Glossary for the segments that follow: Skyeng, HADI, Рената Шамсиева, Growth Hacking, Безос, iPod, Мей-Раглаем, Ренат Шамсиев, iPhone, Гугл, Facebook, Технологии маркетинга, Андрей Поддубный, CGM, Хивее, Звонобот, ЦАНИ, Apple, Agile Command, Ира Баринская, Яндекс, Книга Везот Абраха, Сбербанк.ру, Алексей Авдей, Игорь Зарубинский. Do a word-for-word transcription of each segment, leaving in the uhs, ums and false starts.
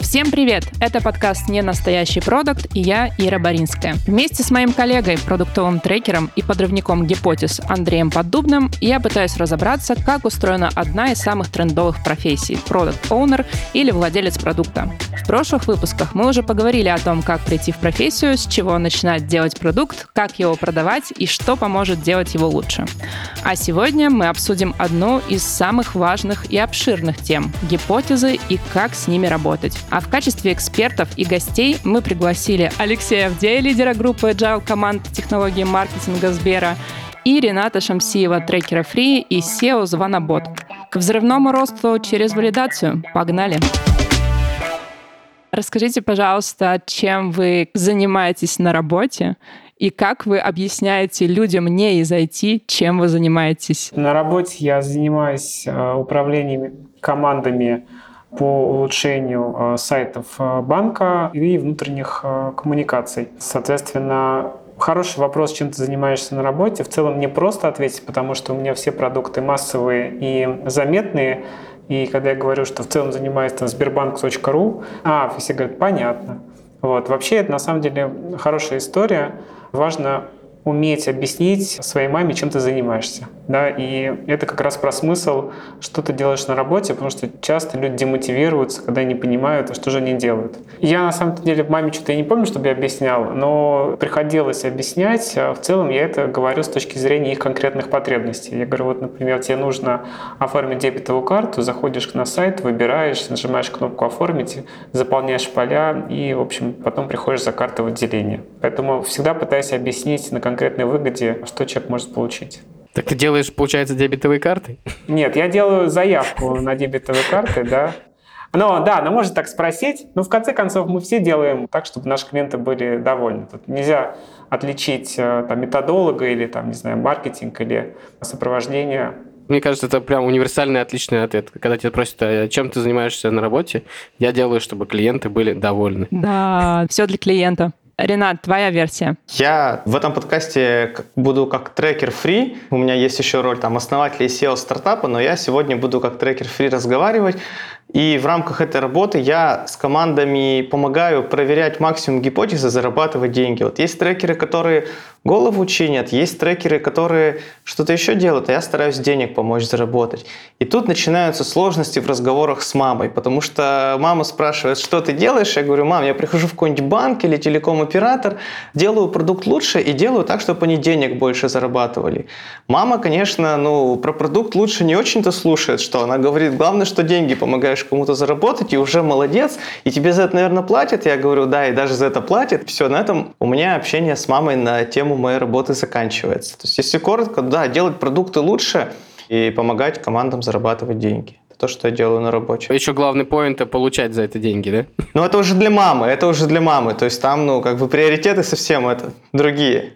Всем привет! Это подкаст «Ненастоящий продакт» и я, Ира Баринская. Вместе с моим коллегой, продуктовым трекером и подрывником гипотез Андреем Поддубным я пытаюсь разобраться, как устроена одна из самых трендовых профессий – продакт-оунер или владелец продукта. В прошлых выпусках мы уже поговорили о том, как прийти в профессию, с чего начинать делать продукт, как его продавать и что поможет делать его лучше. А сегодня мы обсудим одну из самых важных и обширных тем – гипотезы и как с ними работать. А в качестве экспертов и гостей мы пригласили Алексея Авдея, лидера группы Agile Command «Технологии маркетинга» Сбера, и Рената Шамсиева, трекера Free и сео «Звонобот». К взрывному росту через валидацию. Погнали! Расскажите, пожалуйста, чем вы занимаетесь на работе и как вы объясняете людям не из ай ти, чем вы занимаетесь? На работе я занимаюсь управлением командами по улучшению сайтов банка и внутренних коммуникаций. Соответственно, хороший вопрос, чем ты занимаешься на работе. В целом не просто ответить, потому что у меня все продукты массовые и заметные. И когда я говорю, что в целом занимаюсь там Сбербанк точка ру, а, все говорят, понятно. Вот. Вообще это на самом деле хорошая история. Важно уметь объяснить своей маме, чем ты занимаешься. Да? И это как раз про смысл, что ты делаешь на работе, потому что часто люди демотивируются, когда не понимают, что же они делают. Я на самом деле маме что-то я не помню, чтобы я объяснял, но приходилось объяснять. В целом я это говорю с точки зрения их конкретных потребностей. Я говорю, вот, например, тебе нужно оформить дебетовую карту, заходишь на сайт, выбираешь, нажимаешь кнопку «Оформить», заполняешь поля и, в общем, потом приходишь за картой в отделение. Поэтому всегда пытаюсь объяснить на конкретных конкретной выгоде, что человек может получить. Так ты делаешь, получается, дебетовые карты? Нет, я делаю заявку на дебетовые карты, да. Но да, но можно так спросить, но в конце концов мы все делаем так, чтобы наши клиенты были довольны. Тут нельзя отличить там, методолога или, там, не знаю, маркетинг или сопровождение. Мне кажется, это прям универсальный отличный ответ. Когда тебя просят, чем ты занимаешься на работе, я делаю, чтобы клиенты были довольны. Да, все для клиента. Ренат, твоя версия. Я в этом подкасте буду как трекер фри. У меня есть еще роль там, основателя и сео стартапа, но я сегодня буду как трекер фри разговаривать. И в рамках этой работы я с командами помогаю проверять максимум гипотезы, зарабатывать деньги. Вот есть трекеры, которые голову чинят, есть трекеры, которые что-то еще делают, а я стараюсь денег помочь заработать. И тут начинаются сложности в разговорах с мамой, потому что мама спрашивает, что ты делаешь? Я говорю, мам, я прихожу в какой-нибудь банк или телеком-оператор, делаю продукт лучше и делаю так, чтобы они денег больше зарабатывали. Мама, конечно, ну, про продукт лучше не очень-то слушает, что она говорит, главное, что деньги помогают кому-то заработать, и уже молодец, и тебе за это, наверное, платят. Я говорю, да, и даже за это платят. Все, на этом у меня общение с мамой на тему моей работы заканчивается. То есть, если коротко, да, делать продукты лучше и помогать командам зарабатывать деньги. Это то, что я делаю на работе. Еще главный поинт – получать за это деньги, да? Ну, это уже для мамы, это уже для мамы. То есть, там, ну, как бы приоритеты совсем это другие.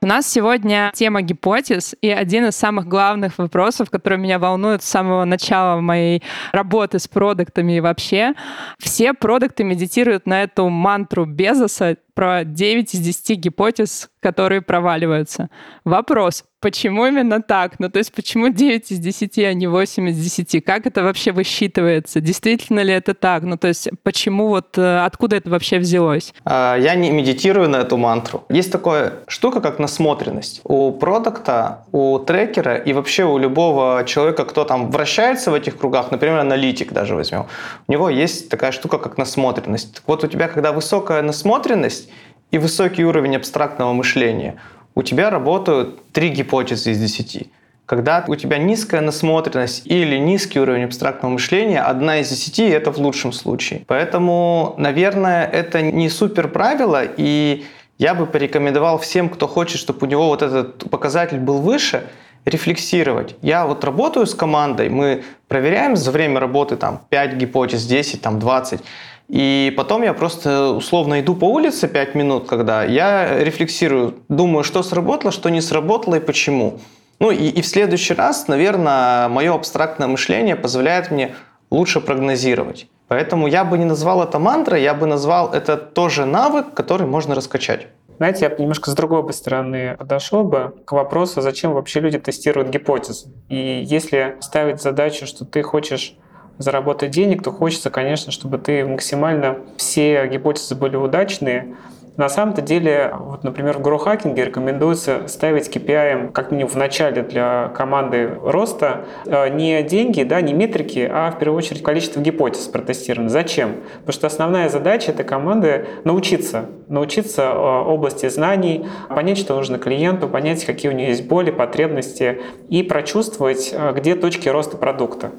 У нас сегодня тема гипотез, и один из самых главных вопросов, который меня волнует с самого начала моей работы с продуктами и вообще. Все продукты медитируют на эту мантру Безоса про девять из десяти гипотез, которые проваливаются. Вопрос, почему именно так? Ну, то есть, почему девять из десяти, а не восемь из десяти? Как это вообще высчитывается? Действительно ли это так? Ну, то есть, почему вот, откуда это вообще взялось? Я не медитирую на эту мантру. Есть такая штука, как насмотренность. У продакта, у трекера и вообще у любого человека, кто там вращается в этих кругах, например, аналитик даже возьмем, у него есть такая штука, как насмотренность. Так вот, у тебя, когда высокая насмотренность и высокий уровень абстрактного мышления, у тебя работают три гипотезы из десяти. Когда у тебя низкая насмотренность или низкий уровень абстрактного мышления, одна из десяти – это в лучшем случае. Поэтому, наверное, это не супер правило, и я бы порекомендовал всем, кто хочет, чтобы у него вот этот показатель был выше, рефлексировать. Я вот работаю с командой, мы проверяем за время работы там, пять гипотез, десять, там, двадцать. И потом я просто условно иду по улице пять минут, когда я рефлексирую, думаю, что сработало, что не сработало и почему. Ну и, и в следующий раз, наверное, мое абстрактное мышление позволяет мне лучше прогнозировать. Поэтому я бы не назвал это мантрой, я бы назвал это тоже навык, который можно раскачать. Знаете, я немножко с другой бы стороны подошел бы к вопросу, зачем вообще люди тестируют гипотезы. И если ставить задачу, что ты хочешь заработать денег, то хочется, конечно, чтобы ты максимально все гипотезы были удачные. На самом-то деле, вот, например, в Growth Hacking рекомендуется ставить кей пи ай как минимум в начале для команды роста не деньги, да, не метрики, а в первую очередь количество гипотез протестированных. Зачем? Потому что основная задача этой команды научиться, научиться области знаний, понять, что нужно клиенту, понять, какие у него есть боли, потребности и прочувствовать, где точки роста продукта.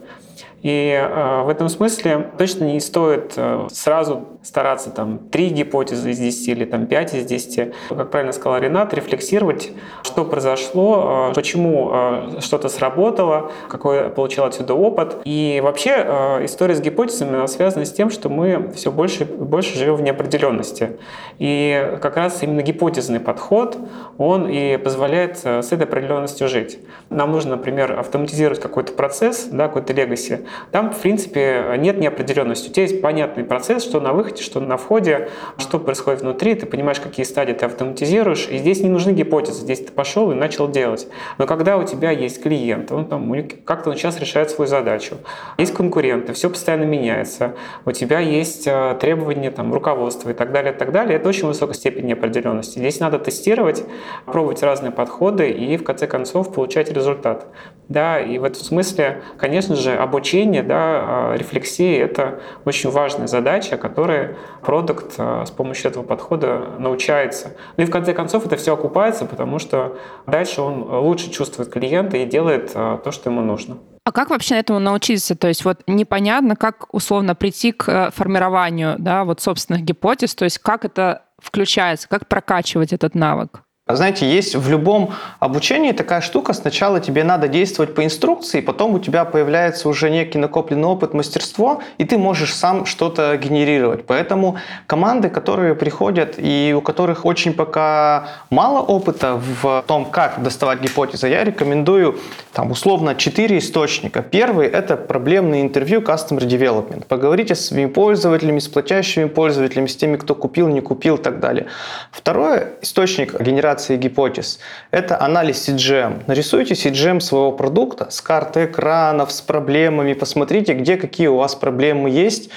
И э, в этом смысле точно не стоит э, сразу стараться там, три гипотезы из десяти или там, пять из десяти. Как правильно сказал Ринат, рефлексировать, что произошло, э, почему э, что-то сработало, какой получил отсюда опыт. И вообще э, история с гипотезами связана с тем, что мы все больше и больше живем в неопределенности. И как раз именно гипотезный подход, он и позволяет э, с этой определенностью жить. Нам нужно, например, автоматизировать какой-то процесс, да, какой-то легаси. Там, в принципе, нет неопределенности. У тебя есть понятный процесс, что на выходе, что на входе, что происходит внутри, ты понимаешь, какие стадии ты автоматизируешь, и здесь не нужны гипотезы, здесь ты пошел и начал делать. Но когда у тебя есть клиент, он там как-то он сейчас решает свою задачу, есть конкуренты, все постоянно меняется, у тебя есть требования там, руководства и так далее, и так далее, это очень высокая степень неопределенности. Здесь надо тестировать, пробовать разные подходы и, в конце концов, получать результат. Да, и в этом смысле, конечно же, обучение Да, рефлексия – это очень важная задача, которой продакт с помощью этого подхода научается. Ну и в конце концов это все окупается, потому что дальше он лучше чувствует клиента и делает то, что ему нужно. А как вообще этому научиться? То есть вот непонятно, как условно прийти к формированию, да, вот собственных гипотез, то есть как это включается, как прокачивать этот навык? Знаете, есть в любом обучении такая штука, сначала тебе надо действовать по инструкции, потом у тебя появляется уже некий накопленный опыт, мастерство, и ты можешь сам что-то генерировать. Поэтому команды, которые приходят и у которых очень пока мало опыта в том, как доставать гипотезы, я рекомендую там, условно четыре источника. Первый – это проблемные интервью, customer development. Поговорите с своими пользователями, с платящими пользователями, с теми, кто купил, не купил и так далее. Второй источник – генерации гипотез. Это анализ си джи эм. Нарисуйте си джи эм своего продукта с карты экранов, с проблемами, посмотрите, где какие у вас проблемы есть.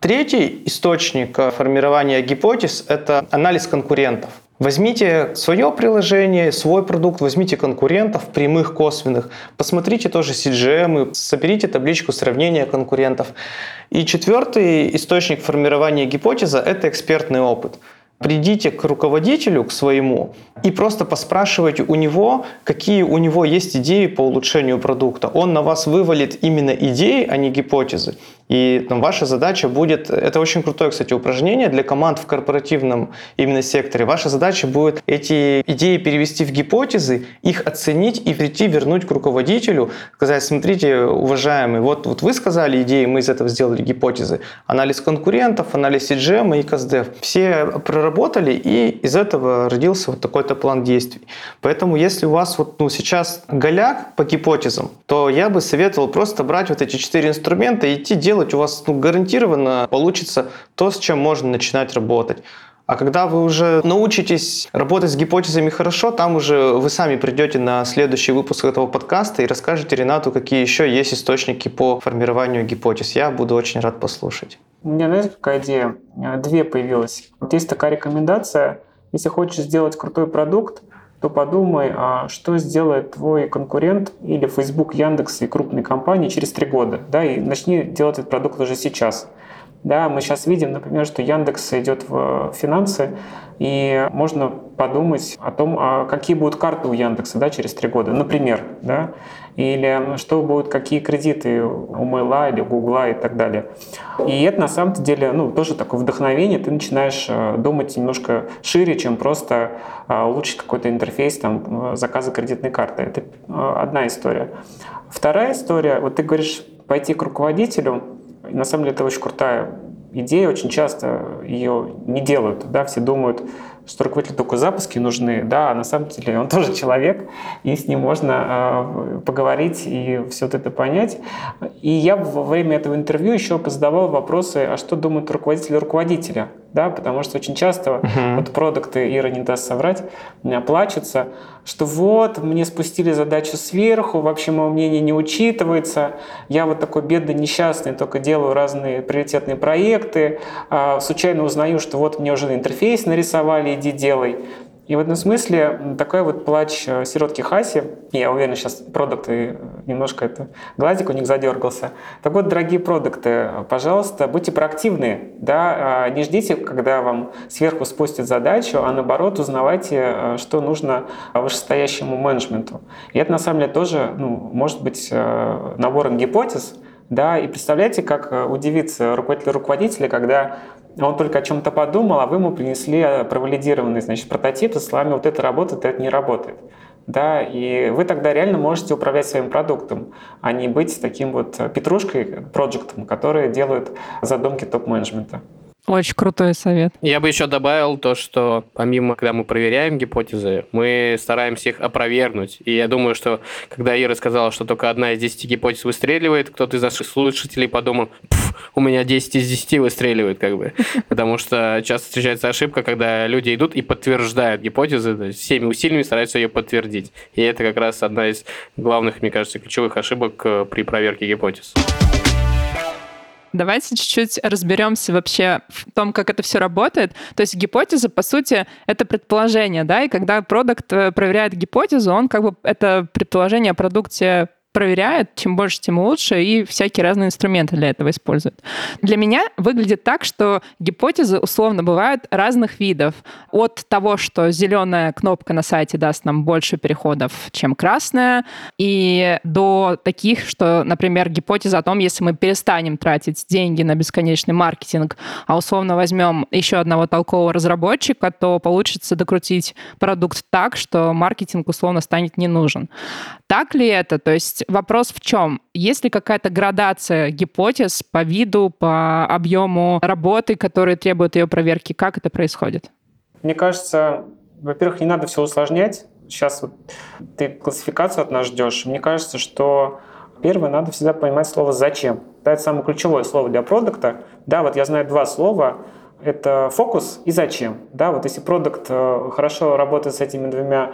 Третий источник формирования гипотез – это анализ конкурентов. Возьмите свое приложение, свой продукт, возьмите конкурентов, прямых, косвенных, посмотрите тоже си джи эм, соберите табличку сравнения конкурентов. И четвертый источник формирования гипотеза – это экспертный опыт. Придите к руководителю, к своему, и просто поспрашивайте у него, какие у него есть идеи по улучшению продукта. Он на вас вывалит именно идеи, а не гипотезы. И там, ваша задача будет... Это очень крутое, кстати, упражнение для команд в корпоративном именно секторе. Ваша задача будет эти идеи перевести в гипотезы, их оценить и прийти, вернуть к руководителю, сказать, смотрите, уважаемый, вот, вот вы сказали идеи, мы из этого сделали гипотезы. Анализ конкурентов, анализ си джи эм и CustDev. Все проработали. работали, и из этого родился вот такой-то план действий. Поэтому, если у вас вот, ну, сейчас голяк по гипотезам, то я бы советовал просто брать вот эти четыре инструмента и идти делать. У вас ну, гарантированно получится то, с чем можно начинать работать. А когда вы уже научитесь работать с гипотезами хорошо, там уже вы сами придете на следующий выпуск этого подкаста и расскажете Ринату, какие еще есть источники по формированию гипотез. Я буду очень рад послушать. У меня, знаете, какая идея? Две появилась. Вот есть такая рекомендация. Если хочешь сделать крутой продукт, то подумай, а что сделает твой конкурент или Facebook, Яндекс и крупные компании через три года. Да, и начни делать этот продукт уже сейчас. Да, мы сейчас видим, например, что Яндекс идет в финансы, и можно подумать о том, а какие будут карты у Яндекса, да, через три года, например, да, или что будут, какие кредиты у Майла или Гугла и так далее. И это на самом деле, ну, тоже такое вдохновение, ты начинаешь думать немножко шире, чем просто улучшить какой-то интерфейс там, заказа кредитной карты. Это одна история. Вторая история, вот ты говоришь пойти к руководителю. На самом деле это очень крутая идея, очень часто ее не делают, да, все думают, что руководителю только запуски нужны, да, а на самом деле он тоже человек, и с ним можно э, поговорить и все вот это понять. И я во время этого интервью еще позадавал вопросы, а что думают руководители руководителя, да, потому что очень часто uh-huh. вот продукты, Ира не даст соврать, плачутся, что вот, мне спустили задачу сверху, вообще мое мнение не учитывается, я вот такой бедный, несчастный, только делаю разные приоритетные проекты, э, случайно узнаю, что вот мне уже интерфейс нарисовали, иди делай. И в этом смысле такой вот плач сиротки Хаси, я уверен, сейчас продукты немножко это, глазик у них задергался. Так вот, дорогие продукты, пожалуйста, будьте проактивны, да, не ждите, когда вам сверху спустят задачу, а наоборот узнавайте, что нужно вышестоящему менеджменту. И это на самом деле тоже, ну, может быть набором гипотез, да, и представляете, как удивится руководитель руководителя, когда он только о чем-то подумал, а вы ему принесли провалидированный, значит, прототип со словами «вот это работает, это не работает». Да, и вы тогда реально можете управлять своим продуктом, а не быть таким вот петрушкой, проджектом, который делают задумки топ-менеджмента. Очень крутой совет. Я бы еще добавил то, что помимо, когда мы проверяем гипотезы, мы стараемся их опровергнуть. И я думаю, что когда Ира сказала, что только одна из десяти гипотез выстреливает, кто-то из наших слушателей подумал, у меня десять из десяти выстреливает, как бы. Потому что часто встречается ошибка, когда люди идут и подтверждают гипотезы, всеми усилиями стараются ее подтвердить. И это как раз одна из главных, мне кажется, ключевых ошибок при проверке гипотез. Давайте чуть-чуть разберемся вообще в том, как это все работает. То есть гипотеза, по сути, это предположение, да, и когда продакт проверяет гипотезу, он как бы это предположение о продукте проверяет, чем больше, тем лучше, и всякие разные инструменты для этого используют. Для меня выглядит так, что гипотезы условно бывают разных видов. От того, что зеленая кнопка на сайте даст нам больше переходов, чем красная, и до таких, что, например, гипотеза о том, если мы перестанем тратить деньги на бесконечный маркетинг, а условно возьмем еще одного толкового разработчика, то получится докрутить продукт так, что маркетинг условно станет не нужен. Так ли это? То есть вопрос в чем? Есть ли какая-то градация гипотез по виду, по объему работы, которые требуют ее проверки? Как это происходит? Мне кажется, во-первых, не надо все усложнять. Сейчас вот ты классификацию от нас ждешь. Мне кажется, что первое, надо всегда понимать слово «зачем». Да, это самое ключевое слово для продукта. Да, вот я знаю два слова. Это фокус и зачем. Да, вот если продукт хорошо работает с этими двумя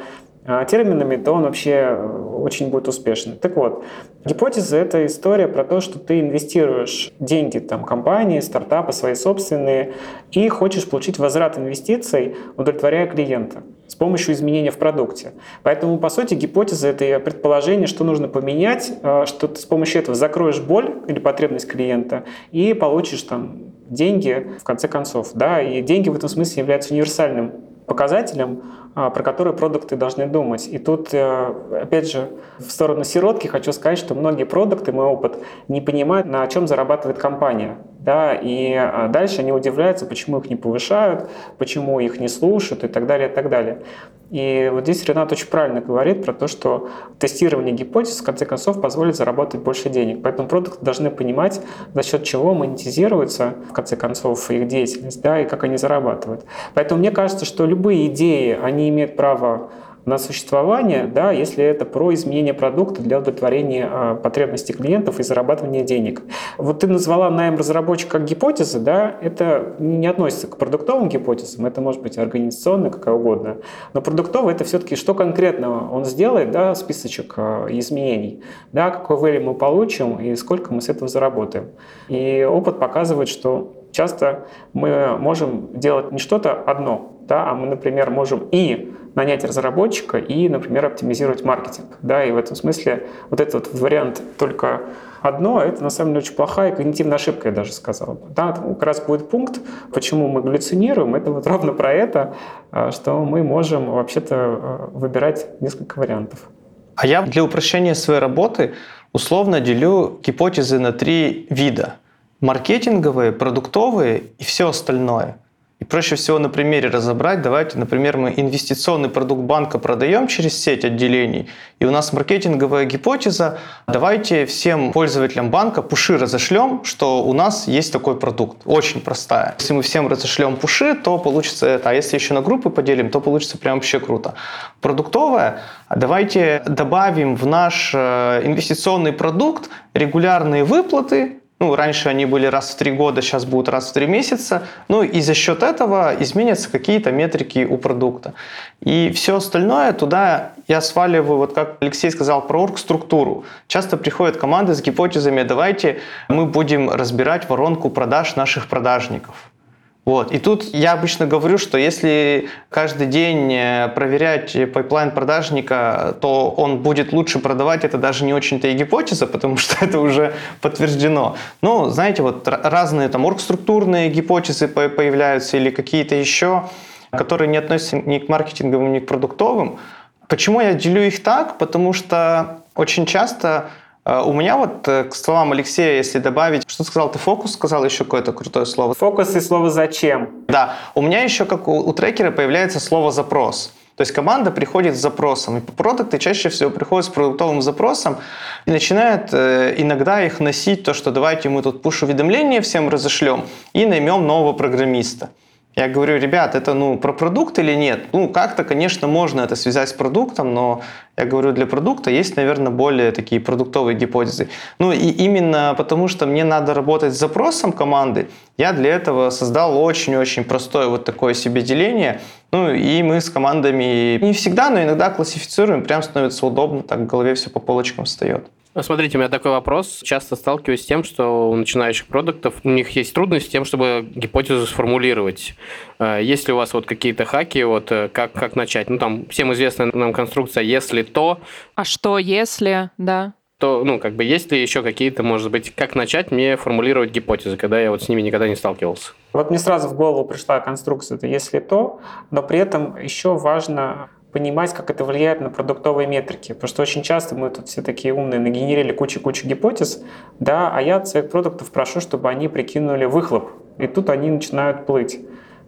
терминами, то он вообще очень будет успешен. Так вот, гипотеза — это история про то, что ты инвестируешь деньги там, компании, стартапы свои собственные, и хочешь получить возврат инвестиций, удовлетворяя клиента с помощью изменения в продукте. Поэтому, по сути, гипотеза — это предположение, что нужно поменять, что ты с помощью этого закроешь боль или потребность клиента и получишь там деньги, в конце концов. Да? И деньги в этом смысле являются универсальным показателем, про которые продукты должны думать. И тут, опять же, в сторону сиротки хочу сказать, что многие продукты, мой опыт, не понимают, на чем зарабатывает компания. Да? И дальше они удивляются, почему их не повышают, почему их не слушают и так далее, и так далее. И вот здесь Ринат очень правильно говорит про то, что тестирование гипотез, в конце концов, позволит заработать больше денег. Поэтому продукты должны понимать, за счет чего монетизируется, в конце концов, их деятельность, да, и как они зарабатывают. Поэтому мне кажется, что любые идеи, они имеет право на существование, да, если это про изменение продукта для удовлетворения э, потребностей клиентов и зарабатывания денег. Вот ты назвала найм разработчика как гипотеза, да, это не относится к продуктовым гипотезам, это может быть организационно, какая угодно, но продуктовый — это все-таки что конкретно он сделает, да, списочек э, изменений, да, какой value мы получим и сколько мы с этого заработаем. И опыт показывает, что Часто мы можем делать не что-то одно, да, а мы, например, можем и нанять разработчика, и, например, оптимизировать маркетинг. Да, и в этом смысле вот этот вот вариант только одно, это на самом деле очень плохая когнитивная ошибка, я даже сказал бы. Да, как раз будет пункт, почему мы галлюцинируем, это вот ровно про это, что мы можем вообще-то выбирать несколько вариантов. А я для упрощения своей работы условно делю гипотезы на три вида. Маркетинговые, продуктовые и все остальное. И проще всего на примере разобрать. Давайте, например, мы инвестиционный продукт банка продаем через сеть отделений, и у нас маркетинговая гипотеза: давайте всем пользователям банка пуши разошлем, что у нас есть такой продукт. Очень простая. Если мы всем разошлем пуши, то получится это. А если еще на группы поделим, то получится прям вообще круто. Продуктовая: давайте добавим в наш инвестиционный продукт регулярные выплаты. Ну, раньше они были раз в три года, сейчас будут раз в три месяца. Ну, и за счет этого изменятся какие-то метрики у продукта. И все остальное туда я сваливаю, вот как Алексей сказал, про оргструктуру. Часто приходят команды с гипотезами: давайте мы будем разбирать воронку продаж наших продажников. Вот. И тут я обычно говорю, что если каждый день проверять пайплайн продажника, то он будет лучше продавать. Это даже не очень-то и гипотеза, потому что это уже подтверждено. Ну, знаете, вот разные там оргструктурные гипотезы появляются или какие-то еще, которые не относятся ни к маркетинговым, ни к продуктовым. Почему я делю их так? Потому что очень часто... У меня вот к словам Алексея, если добавить, что сказал ты, фокус, сказал еще какое-то крутое слово. Фокус и слово «зачем». Да, у меня еще, как у, у трекера, появляется слово «запрос». То есть команда приходит с запросом, и продукты чаще всего приходят с продуктовым запросом и начинают э, иногда их носить, то, что давайте мы тут пуш-уведомления всем разошлем и наймем нового программиста. Я говорю: ребят, это ну про продукт или нет? Ну, как-то, конечно, можно это связать с продуктом, но я говорю, для продукта есть, наверное, более такие продуктовые гипотезы. Ну, и именно потому, что мне надо работать с запросом команды, я для этого создал очень-очень простое вот такое себе деление. Ну, и мы с командами не всегда, но иногда классифицируем, прям становится удобно, так в голове все по полочкам встает. Смотрите, у меня такой вопрос. Часто сталкиваюсь с тем, что у начинающих продуктов у них есть трудность с тем, чтобы гипотезу сформулировать. Есть ли у вас вот какие-то хаки, вот как, как начать? Ну, там всем известная нам конструкция «если то». А что если, да? То, ну, как бы, есть ли еще какие-то, может быть, как начать мне формулировать гипотезы, когда я вот с ними никогда не сталкивался? Вот мне сразу в голову пришла конструкция «если то», но при этом еще важно... понимать, как это влияет на продуктовые метрики. Потому что очень часто мы тут все такие умные, нагенерили кучу-кучу гипотез, да, а я от своих продуктов прошу, чтобы они прикинули выхлоп. И тут они начинают плыть.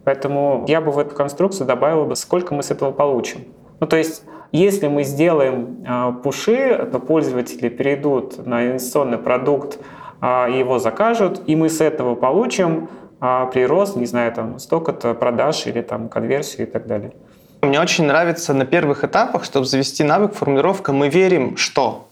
Поэтому я бы в эту конструкцию добавил бы, сколько мы с этого получим. Ну, то есть, если мы сделаем э, пуши, то пользователи перейдут на инвестиционный продукт, э, его закажут, и мы с этого получим э, прирост, не знаю, там, столько-то продаж или там конверсию и так далее. Мне очень нравится на первых этапах, чтобы завести навык, формулировка «мы верим, что».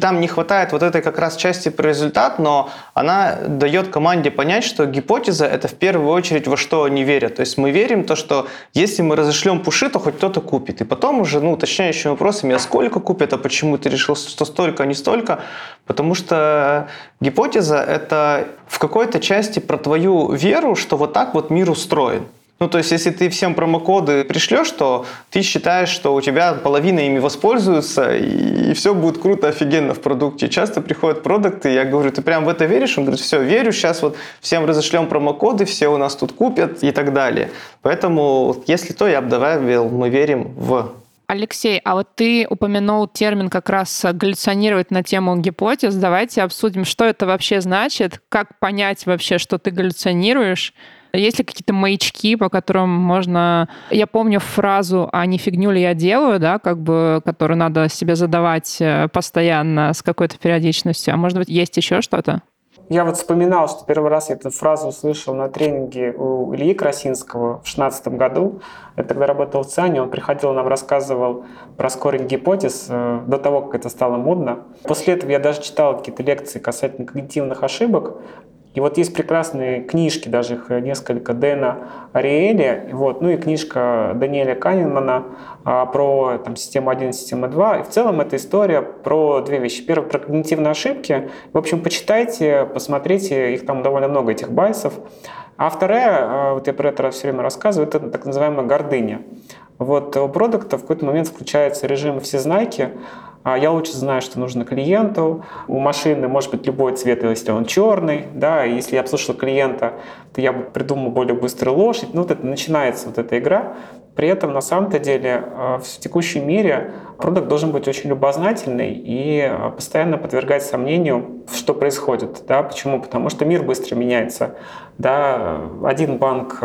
Там не хватает вот этой как раз части про результат, но она дает команде понять, что гипотеза – это в первую очередь во что они верят. То есть мы верим в то, что если мы разошлем пуши, то хоть кто-то купит. И потом уже, ну, уточняющими вопросами, а сколько купят, а почему ты решил, что столько, а не столько? Потому что гипотеза – это в какой-то части про твою веру, что вот так вот мир устроен. Ну, то есть, если ты всем промокоды пришлешь, то ты считаешь, что у тебя половина ими воспользуется, и, и все будет круто, офигенно в продукте. Часто приходят продукты, я говорю: ты прям в это веришь? Он говорит: все, верю, сейчас вот всем разошлем промокоды, все у нас тут купят и так далее. Поэтому, если то, я бы добавил «мы верим в». Алексей, а вот ты упомянул термин как раз «галлюционировать» на тему гипотез. Давайте обсудим, что это вообще значит, как понять вообще, что ты галлюционируешь. Есть ли какие-то маячки, по которым можно... Я помню фразу «а не фигню ли я делаю», да, как бы, которую надо себе задавать постоянно с какой-то периодичностью. А может быть, есть еще что-то? Я вот вспоминал, что первый раз я эту фразу услышал на тренинге у Ильи Красинского в две тысячи шестнадцатом году. Я тогда работал в ЦАНИ, он приходил и нам рассказывал про скоринг гипотез до того, как это стало модно. После этого я даже читал какие-то лекции касательно когнитивных ошибок. И вот есть прекрасные книжки, даже их несколько, Дэна Ариэли, вот, ну и книжка Даниэля Канемана а, про там, систему один, систему два. И в целом это история про две вещи. Первое, про когнитивные ошибки. В общем, почитайте, посмотрите, их там довольно много, этих байсов. А вторая, вот я про это все время рассказываю, это так называемая гордыня. Вот у продукта в какой-то момент включается режим всезнайки. Я лучше знаю, что нужно клиенту. У машины может быть любой цвет, если он черный. Да, и если я обслужил клиента, то я придумал более быструю лошадь. Ну, вот это начинается вот эта игра. При этом на самом-то деле в текущем мире продукт должен быть очень любознательный и постоянно подвергать сомнению, что происходит. Да? Почему? Потому что мир быстро меняется. Да? Один банк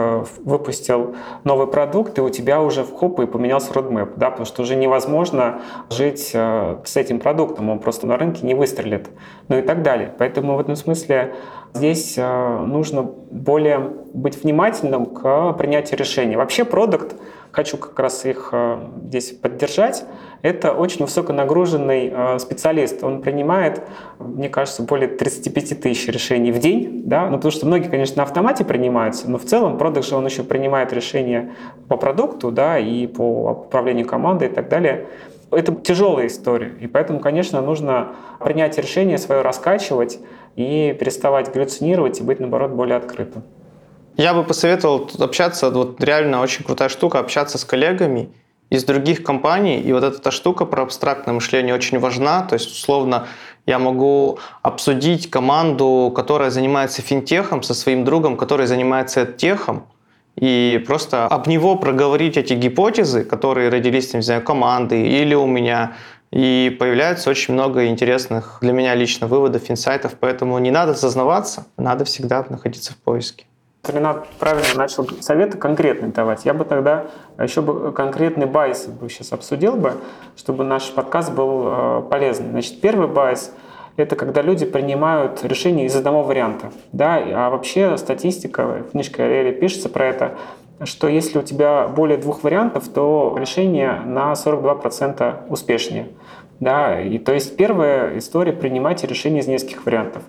выпустил новый продукт, и у тебя уже в хоп и поменялся roadmap, да? Потому что уже невозможно жить с этим продуктом, он просто на рынке не выстрелит, ну и так далее. Поэтому в этом смысле здесь нужно более быть внимательным к принятию решений. Вообще продукт, хочу как раз их здесь поддержать, это очень высоконагруженный специалист. Он принимает, мне кажется, более тридцать пять тысяч решений в день. Да? Ну, потому что многие, конечно, на автомате принимаются, но в целом продакт же он еще принимает решения по продукту, да, и по управлению командой и так далее. Это тяжелая история, и поэтому, конечно, нужно принять решение свое раскачивать и переставать галлюцинировать и быть, наоборот, более открытым. Я бы посоветовал общаться, вот реально очень крутая штука, общаться с коллегами из других компаний, и вот эта штука про абстрактное мышление очень важна, то есть, условно, я могу обсудить команду, которая занимается финтехом, со своим другом, который занимается эдтехом, и просто об него проговорить эти гипотезы, которые родились, не знаю, команды или у меня. И появляется очень много интересных для меня лично выводов, инсайтов. Поэтому не надо зазнаваться, надо всегда находиться в поиске. Ринат правильно начал советы конкретные давать. Я бы тогда еще бы конкретный байс бы сейчас обсудил бы, чтобы наш подкаст был полезным. Значит, первый байс – это когда люди принимают решения из одного варианта. Да? А вообще статистика, книжка Ариэли пишется про это, что если у тебя более двух вариантов, то решение на сорок два процента успешнее. Да? И, то есть первая история – принимайте решение из нескольких вариантов.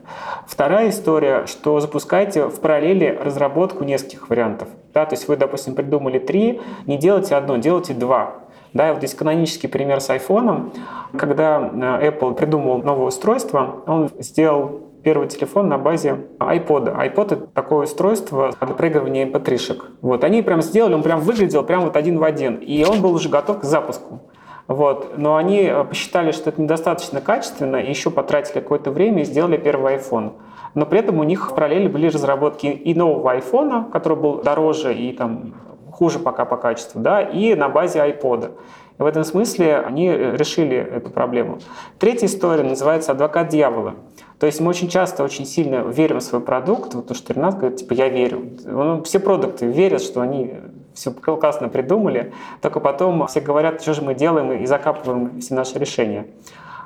Вторая история, что запускайте в параллели разработку нескольких вариантов. Да? То есть вы, допустим, придумали три, не делайте одно, делайте два. Да, вот здесь канонический пример с iPhone. Когда Apple придумал новое устройство, он сделал первый телефон на базе iPod. iPod — это такое устройство для проигрывания эм пэ три-шек. Вот. Они прям сделали, он прям выглядел прям вот один в один. И он был уже готов к запуску. Вот. Но они посчитали, что это недостаточно качественно, и еще потратили какое-то время и сделали первый iPhone. Но при этом у них в параллели были разработки и нового iPhone, который был дороже и там... хуже пока по качеству, да, и на базе iPod. И в этом смысле они решили эту проблему. Третья история называется «Адвокат дьявола». То есть мы очень часто, очень сильно верим в свой продукт, вот то, что Ринат говорит, типа, я верю. Ну, все продукты верят, что они все классно придумали, только потом все говорят, что же мы делаем, и закапываем все наши решения.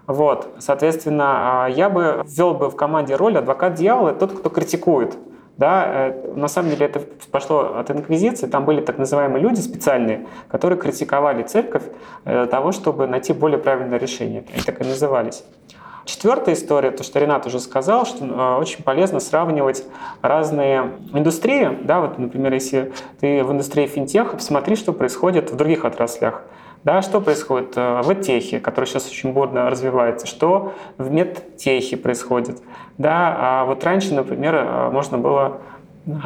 Вот, соответственно, я бы ввел бы в команде роль «Адвокат дьявола» — тот, кто критикует. Да, на самом деле это пошло от инквизиции, там были так называемые люди специальные, которые критиковали церковь для того, чтобы найти более правильное решение, они так и назывались. Четвертая история, то, что Ринат уже сказал, что очень полезно сравнивать разные индустрии, да, вот, например, если ты в индустрии финтеха, посмотри, что происходит в других отраслях. Да, что происходит в эдтехе, который сейчас очень бурно развивается, что в медтехе происходит. Да, а вот раньше, например, можно было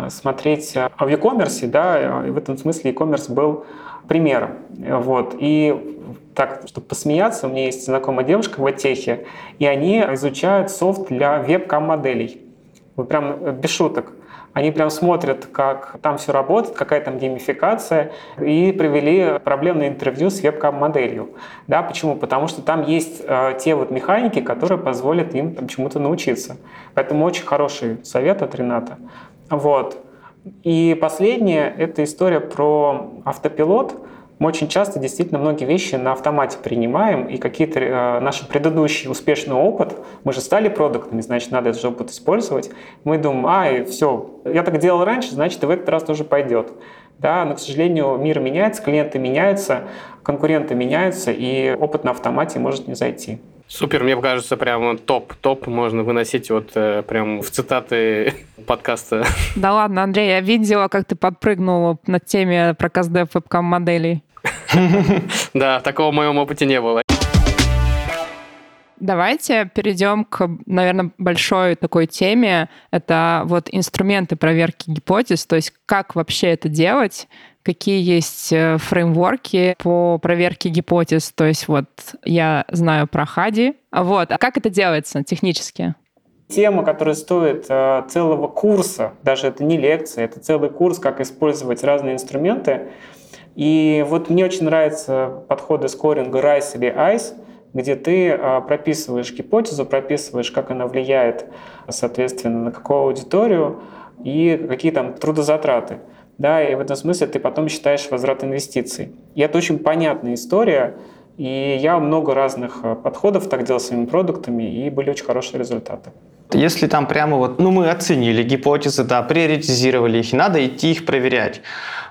смотреть в e-commerce, да, и в этом смысле e-commerce был примером. Вот. И так, чтобы посмеяться, у меня есть знакомая девушка в эдтехе, и они изучают софт для вебкам-моделей. Вот прям без шуток. Они прям смотрят, как там все работает, какая там геймификация, и провели проблемное интервью с вебкам-моделью. Да, почему? Потому что там есть э, те вот механики, которые позволят им там чему-то научиться. Поэтому очень хороший совет от Рината. Вот. И последнее — это история про автопилот. Мы очень часто действительно многие вещи на автомате принимаем, и какие-то э, наши предыдущие успешный опыт, мы же стали продуктами, значит, надо этот же опыт использовать. Мы думаем, а, и все, я так делал раньше, значит, и в этот раз тоже пойдет. Да, но, к сожалению, мир меняется, клиенты меняются, конкуренты меняются, и опыт на автомате может не зайти. Супер, мне кажется, прям топ-топ можно выносить вот э, прям в цитаты подкаста. Да ладно, Андрей, я видела, как ты подпрыгнул на теме про CustDev вебкам-моделей. Да, такого в моем опыте не было. Давайте перейдем к, наверное, большой такой теме. Это вот инструменты проверки гипотез, то есть как вообще это делать, какие есть фреймворки по проверке гипотез. То есть вот я знаю про хади. Вот. А как это делается технически? Тема, которая стоит э, целого курса, даже это не лекция, это целый курс, как использовать разные инструменты. И вот мне очень нравятся подходы скоринга райс или айс, где ты э, прописываешь гипотезу, прописываешь, как она влияет, соответственно, на какую аудиторию и какие там трудозатраты. Да, и в этом смысле ты потом считаешь возврат инвестиций. И это очень понятная история, и я много разных подходов так делал с своими продуктами, и были очень хорошие результаты. Если там прямо вот, ну мы оценили гипотезы, да, приоритизировали их, и надо идти их проверять.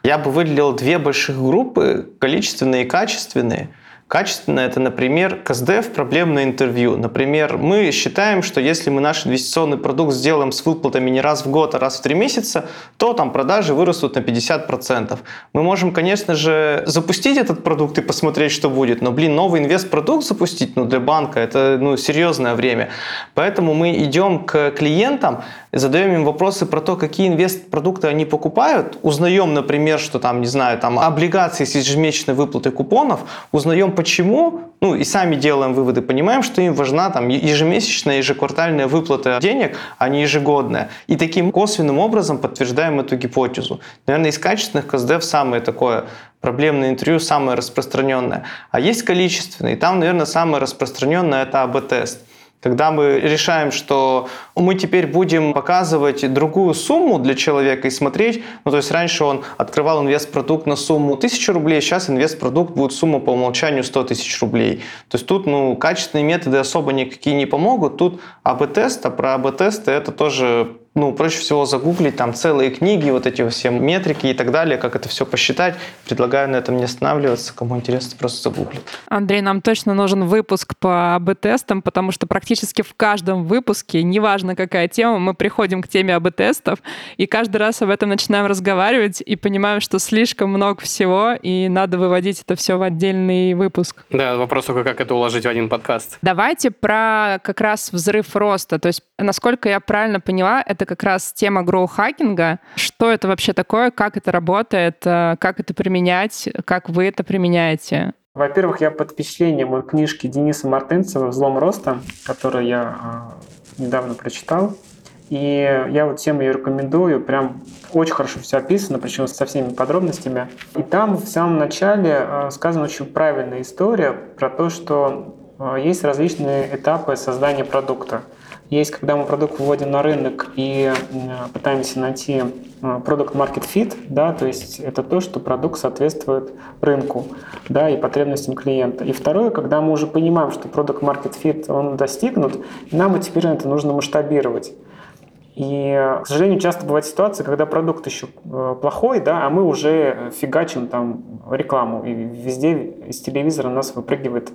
Я бы выделил две больших группы, количественные и качественные. Качественное – это, например, CustDev, проблемное интервью. Например, мы считаем, что если мы наш инвестиционный продукт сделаем с выплатами не раз в год, а раз в три месяца, то там продажи вырастут на пятьдесят процентов. Мы можем, конечно же, запустить этот продукт и посмотреть, что будет, но, блин, новый инвестпродукт запустить, ну, для банка – это, ну, серьезное время. Поэтому мы идем к клиентам, задаем им вопросы про то, какие инвестпродукты они покупают, узнаем, например, что там, не знаю, там облигации с ежемесячной выплатой купонов, узнаем, почему, ну и сами делаем выводы, понимаем, что им важна там ежемесячная, ежеквартальная выплата денег, а не ежегодная. И таким косвенным образом подтверждаем эту гипотезу. Наверное, из качественных CustDev самое такое проблемное интервью, самое распространенное. А есть количественное, и там, наверное, самое распространенное – это АБ-тест. Когда мы решаем, что мы теперь будем показывать другую сумму для человека и смотреть, ну то есть раньше он открывал инвестпродукт на сумму тысяча рублей, сейчас инвестпродукт будет сумма по умолчанию сто тысяч рублей. То есть тут ну, качественные методы особо никакие не помогут, тут АБ-тест, а про АБ-тесты это тоже... Ну, проще всего загуглить там целые книги, вот эти все метрики и так далее, как это все посчитать. Предлагаю на этом не останавливаться. Кому интересно, просто загуглить. Андрей, нам точно нужен выпуск по АБ-тестам, потому что практически в каждом выпуске, неважно какая тема, мы приходим к теме АБ-тестов, и каждый раз об этом начинаем разговаривать и понимаем, что слишком много всего, и надо выводить это все в отдельный выпуск. Да, вопрос только, как это уложить в один подкаст. Давайте про как раз взрыв роста. То есть, насколько я правильно поняла, это как раз тема гроу-хакинга. Что это вообще такое, как это работает, как это применять, как вы это применяете? Во-первых, я под впечатлением от книжки Дениса Мартинцева «Взлом роста», которую я э, недавно прочитал. И я вот всем ее рекомендую. Прям очень хорошо все описано, причем со всеми подробностями. И там в самом начале э, сказана очень правильная история про то, что э, есть различные этапы создания продукта. Есть, когда мы продукт выводим на рынок и пытаемся найти продукт-маркет-фит, да, то есть это то, что продукт соответствует рынку, да, и потребностям клиента. И второе, когда мы уже понимаем, что продукт-маркет-фит он достигнут, и нам теперь это нужно масштабировать. И, к сожалению, часто бывает ситуация, когда продукт еще плохой, да, а мы уже фигачим там рекламу, и везде из телевизора нас выпрыгивает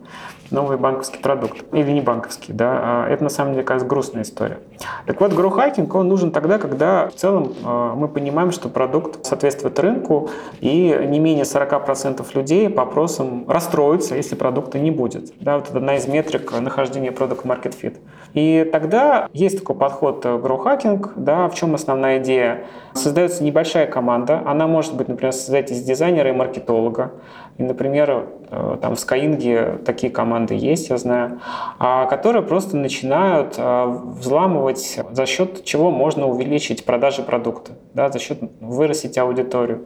новый банковский продукт. Или не банковский, да. Это, на самом деле, кажется, грустная история. Так вот, гроу-хакинг, он нужен тогда, когда в целом мы понимаем, что продукт соответствует рынку, и не менее сорок процентов людей по опросам расстроятся, если продукта не будет. Да, вот это одна из метрик нахождения продукт-маркет-фит. И тогда есть такой подход гроу-хакинг. Да, в чем основная идея? Создается небольшая команда, она может быть, например, создать из дизайнера и маркетолога. И, например, там в Skyeng такие команды есть, я знаю, которые просто начинают взламывать, за счет чего можно увеличить продажи продукта, да, за счет вырастить аудиторию.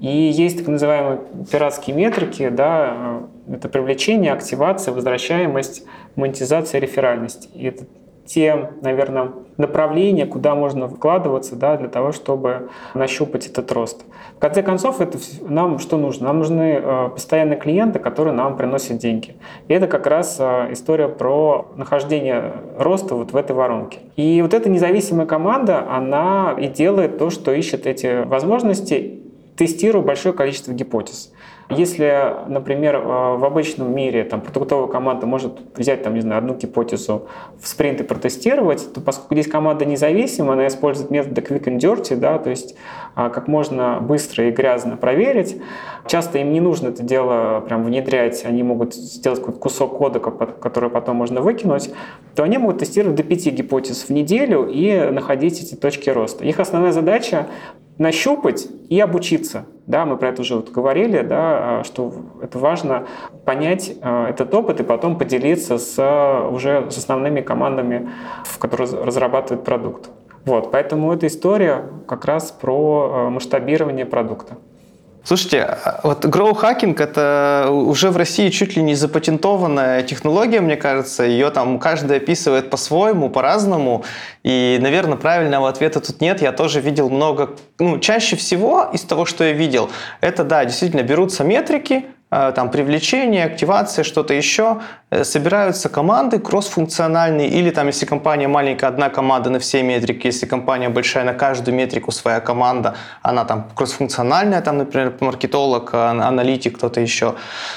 И есть так называемые пиратские метрики, да, это привлечение, активация, возвращаемость, монетизация, реферальность. И это те, наверное, направления, куда можно вкладываться, да, для того, чтобы нащупать этот рост. В конце концов, это нам что нужно? Нам нужны э, постоянные клиенты, которые нам приносят деньги. И это как раз э, история про нахождение роста вот в этой воронке. И вот эта независимая команда, она и делает то, что ищет эти возможности, тестируя большое количество гипотез. Если, например, в обычном мире там, продуктовая команда может взять там, не знаю, одну гипотезу в спринт и протестировать, то поскольку здесь команда независима, она использует методы quick and dirty, да, то есть как можно быстро и грязно проверить. Часто им не нужно это дело прям внедрять, они могут сделать какой-то кусок кода, который потом можно выкинуть, то они могут тестировать до пяти гипотез в неделю и находить эти точки роста. Их основная задача нащупать и обучиться. Да, мы про это уже вот говорили, да, что это важно понять этот опыт и потом поделиться с, уже с основными командами, в которых разрабатывают продукт. Вот, поэтому эта история как раз про масштабирование продукта. Слушайте, вот Growth Hacking — это уже в России чуть ли не запатентованная технология, мне кажется. Ее там каждый описывает по-своему, по-разному. И, наверное, правильного ответа тут нет. Я тоже видел много... Ну, чаще всего из того, что я видел, это, да, действительно берутся метрики, там, привлечение, активация, что-то еще. Собираются команды кроссфункциональные, или там, если компания маленькая, одна команда на все метрики, если компания большая, на каждую метрику своя команда, она там кроссфункциональная, там, например, маркетолог, аналитик, кто-то еще.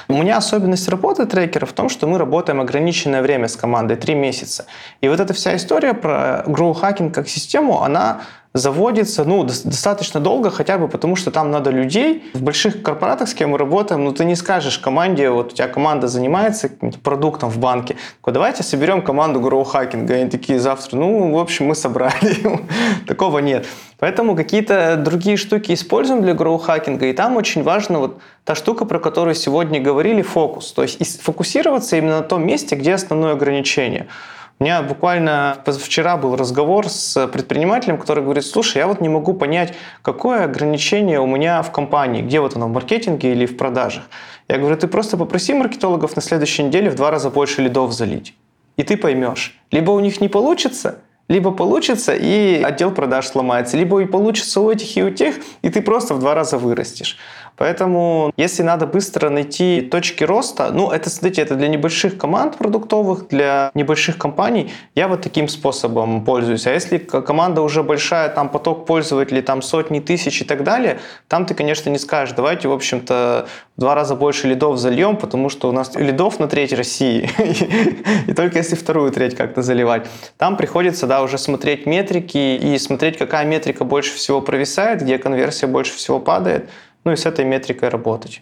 У меня особенность работы трекера в том, что мы работаем ограниченное время с командой, три месяца. И вот эта вся история про Growth Hacking как систему, она заводится, ну, достаточно долго, хотя бы потому, что там надо людей. В больших корпоратах, с кем мы работаем, ну, ты не скажешь команде, вот у тебя команда занимается каким-то продуктом в банке, давайте соберем команду гроу-хакинга. Они такие завтра, ну, в общем, мы собрали. Такого нет. Поэтому какие-то другие штуки используем для гроу-хакинга, и там очень важно вот та штука, про которую сегодня говорили, фокус. То есть фокусироваться именно на том месте, где основное ограничение. У меня буквально позавчера был разговор с предпринимателем, который говорит: слушай, я вот не могу понять, какое ограничение у меня в компании, где вот оно, в маркетинге или в продажах. Я говорю: ты просто попроси маркетологов на следующей неделе в два раза больше лидов залить, и ты поймешь. Либо у них не получится, либо получится, и отдел продаж сломается, либо и получится у этих и у тех, и ты просто в два раза вырастешь. Поэтому, если надо быстро найти точки роста, ну, это, смотрите, это для небольших команд продуктовых, для небольших компаний, я вот таким способом пользуюсь. А если команда уже большая, там поток пользователей, там сотни тысяч и так далее, там ты, конечно, не скажешь: давайте, в общем-то, в два раза больше лидов зальем, потому что у нас лидов на треть России, и только если вторую треть как-то заливать. Там приходится, да, уже смотреть метрики и смотреть, какая метрика больше всего провисает, где конверсия больше всего падает, ну и с этой метрикой работать.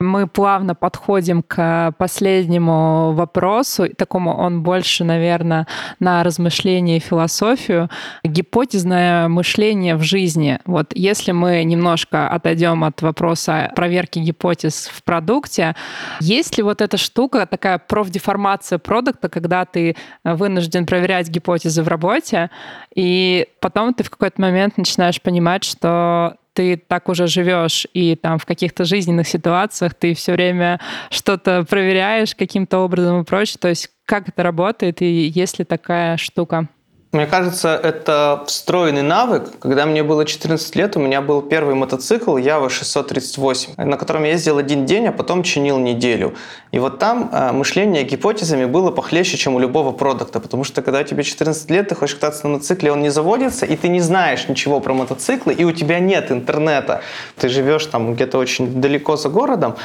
Мы плавно подходим к последнему вопросу. Такому он больше, наверное, на размышление и философию. Гипотезное мышление в жизни. Вот если мы немножко отойдем от вопроса проверки гипотез в продукте, есть ли вот эта штука, такая профдеформация продукта, когда ты вынужден проверять гипотезы в работе, и потом ты в какой-то момент начинаешь понимать, что ты так уже живешь, и там в каких-то жизненных ситуациях ты все время что-то проверяешь каким-то образом и прочее. То есть как это работает, и есть ли такая штука? Мне кажется, это встроенный навык. Когда мне было четырнадцать лет, у меня был первый мотоцикл Ява шестьсот тридцать восемь, на котором я ездил один день, а потом чинил неделю. И вот там э, мышление гипотезами было похлеще, чем у любого продукта, потому что когда тебе четырнадцать лет, ты хочешь кататься на мотоцикле, он не заводится, и ты не знаешь ничего про мотоциклы, и у тебя нет интернета. Ты живешь там где-то очень далеко за городом.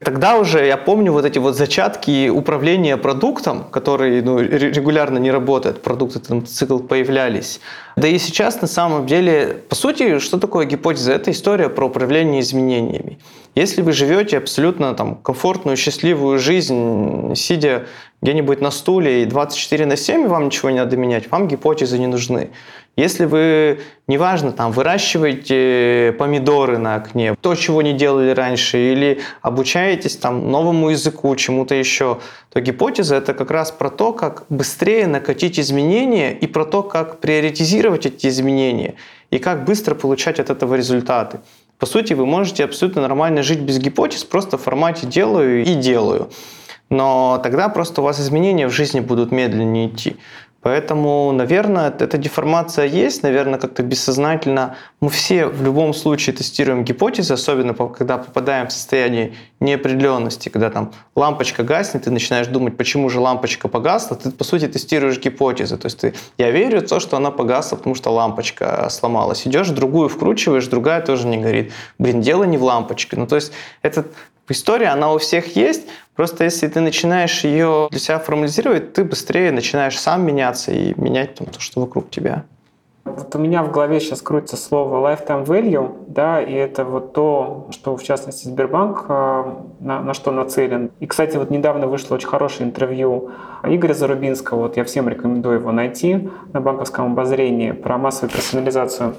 Тогда уже я помню вот эти вот зачатки управления продуктом, которые, ну, регулярно не работают, продукты там, цикл появлялись. Да и сейчас на самом деле, по сути, что такое гипотеза? Это история про управление изменениями. Если вы живете абсолютно там комфортную, счастливую жизнь, сидя где-нибудь на стуле и двадцать четыре на семь, вам ничего не надо менять, вам гипотезы не нужны. Если вы, неважно, там, выращиваете помидоры на окне, то, чего не делали раньше, или обучаетесь там новому языку, чему-то еще, то гипотеза — это как раз про то, как быстрее накатить изменения и про то, как приоритизировать эти изменения и как быстро получать от этого результаты. По сути, вы можете абсолютно нормально жить без гипотез, просто в формате «делаю и делаю». Но тогда просто у вас изменения в жизни будут медленнее идти. Поэтому, наверное, эта деформация есть, наверное, как-то бессознательно. Мы все в любом случае тестируем гипотезы, особенно когда попадаем в состояние неопределенности, когда там лампочка гаснет, ты начинаешь думать, почему же лампочка погасла, ты, по сути, тестируешь гипотезы. То есть ты, я верю в то, что она погасла, потому что лампочка сломалась. Идешь, другую вкручиваешь, другая тоже не горит. Блин, дело не в лампочке. Ну, то есть этот... История, она у всех есть, просто если ты начинаешь ее для себя формализировать, ты быстрее начинаешь сам меняться и менять там, то, что вокруг тебя. Вот у меня в голове сейчас крутится слово lifetime value, да, и это вот то, что, в частности, Сбербанк на, на что нацелен. И, кстати, вот недавно вышло очень хорошее интервью Игоря Зарубинского, вот я всем рекомендую его найти на Банковском обозрении, про массовую персонализацию.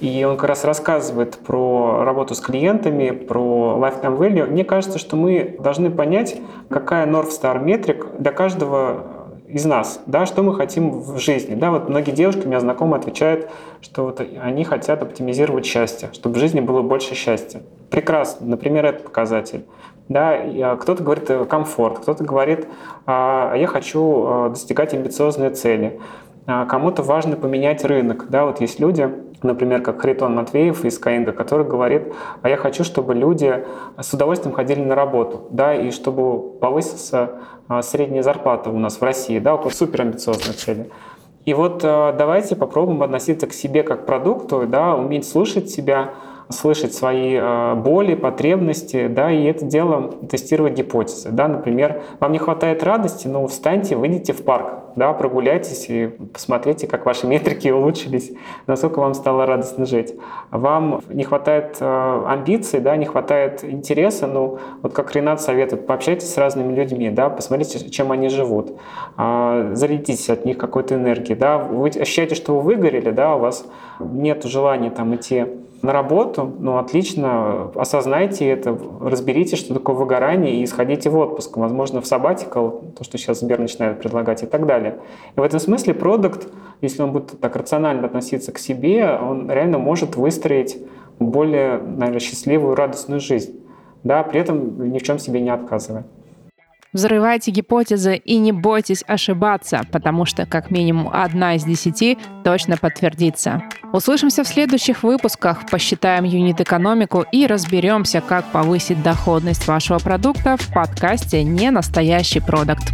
И он как раз рассказывает про работу с клиентами, про lifetime value. Мне кажется, что мы должны понять, какая North Star метрик для каждого из нас, да, что мы хотим в жизни. Да, вот многие девушки, у меня знакомые, отвечают, что вот они хотят оптимизировать счастье, чтобы в жизни было больше счастья. Прекрасно, например, этот показатель. Да, кто-то говорит комфорт, кто-то говорит, а я хочу достигать амбициозные цели. А кому-то важно поменять рынок. Да, вот есть люди, например, как Харитон Матвеев из Skyeng, который говорит, а я хочу, чтобы люди с удовольствием ходили на работу, да, и чтобы повысился средняя зарплата у нас в России, да, около суперамбициозной цели. И вот давайте попробуем относиться к себе как к продукту, да, уметь слушать себя, слышать свои боли, потребности, да, и это дело тестировать гипотезы, да, например, вам не хватает радости, но встаньте, выйдите в парк, да, прогуляйтесь и посмотрите, как ваши метрики улучшились, насколько вам стало радостно жить. Вам не хватает амбиций, да, не хватает интереса, ну, вот как Ринат советует, пообщайтесь с разными людьми, да, посмотрите, чем они живут, зарядитесь от них какой-то энергией, да, вы ощущаете, что вы выгорели, да, у вас нет желания там идти на работу, ну, отлично, осознайте это, разберите, что такое выгорание, и сходите в отпуск, возможно, в сабатикал, то, что сейчас Сбер начинает предлагать, и так далее. И в этом смысле продакт, если он будет так рационально относиться к себе, он реально может выстроить более, наверное, счастливую, радостную жизнь, да, при этом ни в чем себе не отказывая. Взрывайте гипотезы и не бойтесь ошибаться, потому что как минимум одна из десяти точно подтвердится. Услышимся в следующих выпусках, посчитаем юнит-экономику и разберемся, как повысить доходность вашего продукта в подкасте «Ненастоящий продакт».